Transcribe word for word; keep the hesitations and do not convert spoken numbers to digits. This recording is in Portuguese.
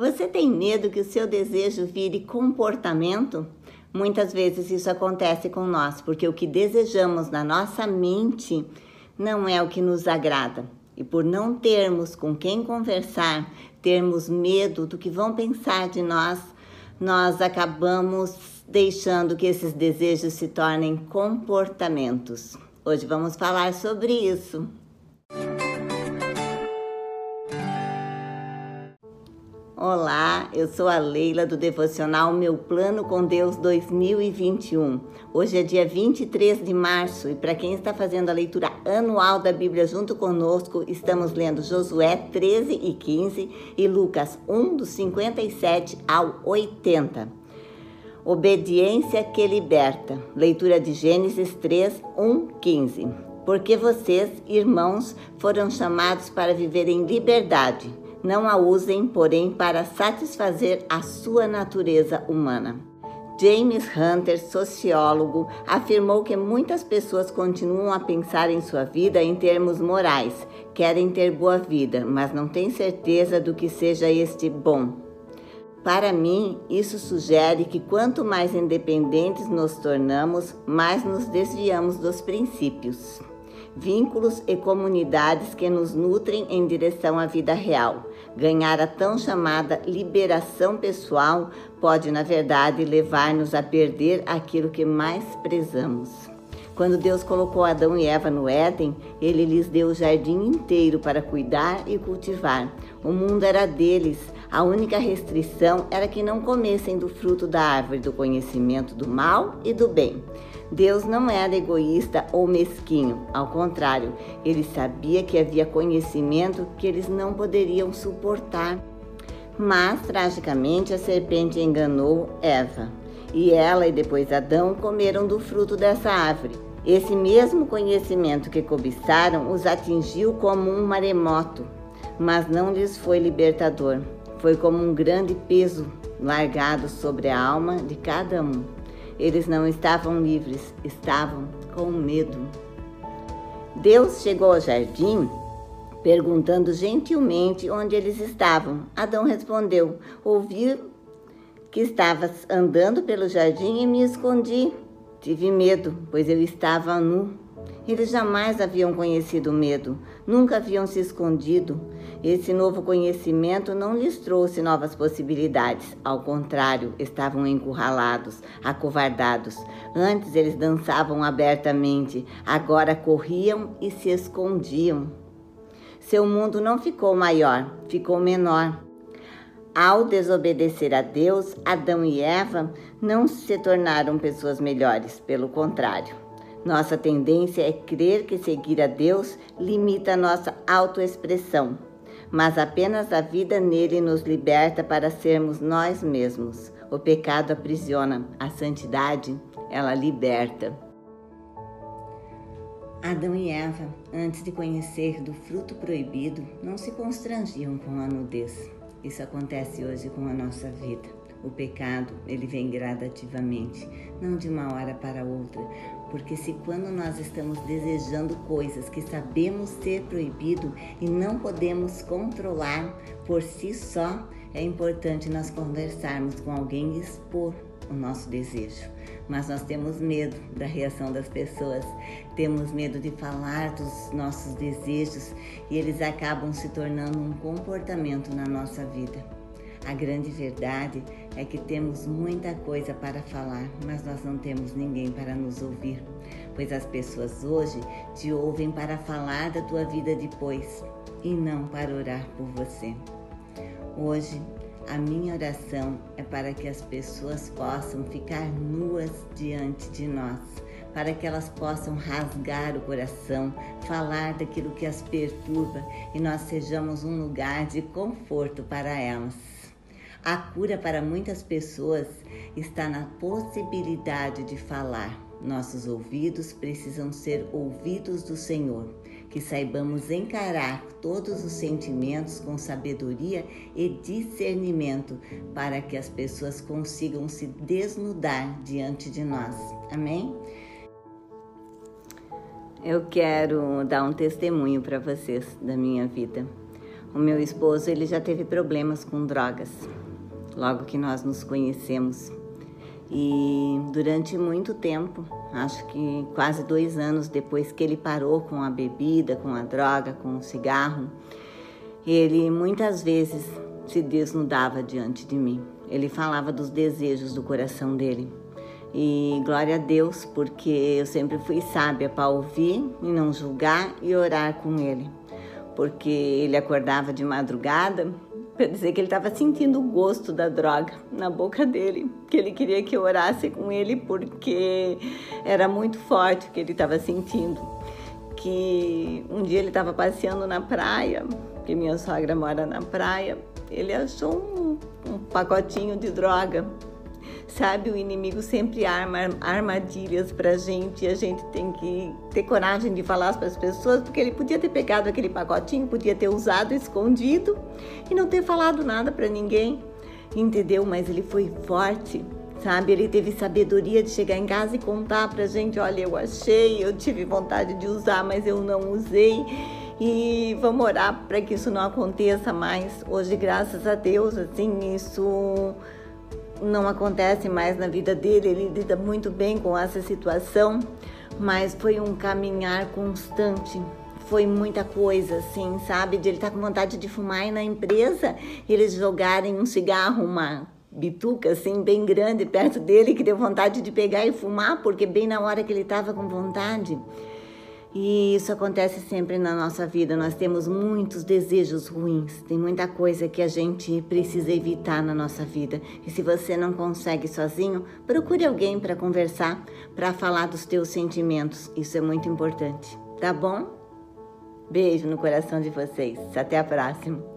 Você tem medo que o seu desejo vire comportamento? Muitas vezes isso acontece com nós, porque o que desejamos na nossa mente não é o que nos agrada. E por não termos com quem conversar, termos medo do que vão pensar de nós, nós acabamos deixando que esses desejos se tornem comportamentos. Hoje vamos falar sobre isso. Olá, eu sou a Leila do Devocional Meu Plano com Deus dois mil e vinte e um. Hoje é dia vinte e três de março e para quem está fazendo a leitura anual da Bíblia junto conosco, estamos lendo Josué treze e quinze e Lucas um, do cinquenta e sete ao oitenta. Obediência que liberta. Leitura de Gênesis três, um, quinze. Porque vocês, irmãos, foram chamados para viver em liberdade. Não a usem, porém, para satisfazer a sua natureza humana. James Hunter, sociólogo, afirmou que muitas pessoas continuam a pensar em sua vida em termos morais. Querem ter boa vida, mas não têm certeza do que seja este bom. Para mim, isso sugere que quanto mais independentes nos tornamos, mais nos desviamos dos princípios, vínculos e comunidades que nos nutrem em direção à vida real. Ganhar a tão chamada liberação pessoal pode, na verdade, levar-nos a perder aquilo que mais prezamos. Quando Deus colocou Adão e Eva no Éden, Ele lhes deu o jardim inteiro para cuidar e cultivar. O mundo era deles. A única restrição era que não comessem do fruto da árvore do conhecimento do mal e do bem. Deus não era egoísta ou mesquinho, ao contrário, Ele sabia que havia conhecimento que eles não poderiam suportar. Mas, tragicamente, a serpente enganou Eva, e ela e depois Adão comeram do fruto dessa árvore. Esse mesmo conhecimento que cobiçaram os atingiu como um maremoto, mas não lhes foi libertador. Foi como um grande peso largado sobre a alma de cada um. Eles não estavam livres, estavam com medo. Deus chegou ao jardim perguntando gentilmente onde eles estavam. Adão respondeu: ouvi que estavas andando pelo jardim e me escondi. Tive medo, pois eu estava nu. Eles jamais haviam conhecido medo, nunca haviam se escondido. Esse novo conhecimento não lhes trouxe novas possibilidades. Ao contrário, estavam encurralados, acovardados. Antes eles dançavam abertamente, agora corriam e se escondiam. Seu mundo não ficou maior, ficou menor. Ao desobedecer a Deus, Adão e Eva não se tornaram pessoas melhores, pelo contrário. Nossa tendência é crer que seguir a Deus limita a nossa autoexpressão, mas apenas a vida nele nos liberta para sermos nós mesmos. O pecado aprisiona, a santidade, ela liberta. Adão e Eva, antes de conhecer do fruto proibido, não se constrangiam com a nudez. Isso acontece hoje com a nossa vida. O pecado, ele vem gradativamente, não de uma hora para outra, porque se quando nós estamos desejando coisas que sabemos ser proibido e não podemos controlar por si só, é importante nós conversarmos com alguém e expor o nosso desejo. Mas nós temos medo da reação das pessoas, temos medo de falar dos nossos desejos e eles acabam se tornando um comportamento na nossa vida. A grande verdade é que temos muita coisa para falar, mas nós não temos ninguém para nos ouvir, pois as pessoas hoje te ouvem para falar da tua vida depois e não para orar por você. Hoje, a minha oração é para que as pessoas possam ficar nuas diante de nós, para que elas possam rasgar o coração, falar daquilo que as perturba e nós sejamos um lugar de conforto para elas. A cura para muitas pessoas está na possibilidade de falar. Nossos ouvidos precisam ser ouvidos do Senhor, que saibamos encarar todos os sentimentos com sabedoria e discernimento, para que as pessoas consigam se desnudar diante de nós. Amém? Eu quero dar um testemunho para vocês da minha vida. O meu esposo, ele já teve problemas com drogas, logo que nós nos conhecemos. E durante muito tempo, acho que quase dois anos depois que ele parou com a bebida, com a droga, com o cigarro, ele muitas vezes se desnudava diante de mim. Ele falava dos desejos do coração dele. E glória a Deus, porque eu sempre fui sábia para ouvir e não julgar e orar com ele. Porque ele acordava de madrugada para dizer que ele estava sentindo o gosto da droga na boca dele, que ele queria que eu orasse com ele porque era muito forte o que ele estava sentindo. Que um dia ele estava passeando na praia, porque minha sogra mora na praia, ele achou um, um pacotinho de droga. Sabe, o inimigo sempre arma armadilhas pra gente e a gente tem que ter coragem de falar para as pessoas, porque ele podia ter pegado aquele pacotinho, podia ter usado, escondido e não ter falado nada pra ninguém, entendeu? Mas ele foi forte, sabe? Ele teve sabedoria de chegar em casa e contar pra gente: olha, eu achei, eu tive vontade de usar, mas eu não usei. E vamos orar para que isso não aconteça mais. Hoje, graças a Deus, assim, isso não acontece mais na vida dele, ele lida muito bem com essa situação, mas foi um caminhar constante, foi muita coisa, assim, sabe? De ele estar com vontade de fumar e na empresa eles jogarem um cigarro, uma bituca, assim, bem grande perto dele, que deu vontade de pegar e fumar, porque bem na hora que ele estava com vontade. E isso acontece sempre na nossa vida, nós temos muitos desejos ruins, tem muita coisa que a gente precisa evitar na nossa vida. E se você não consegue sozinho, procure alguém para conversar, para falar dos teus sentimentos, isso é muito importante, tá bom? Beijo no coração de vocês, até a próxima!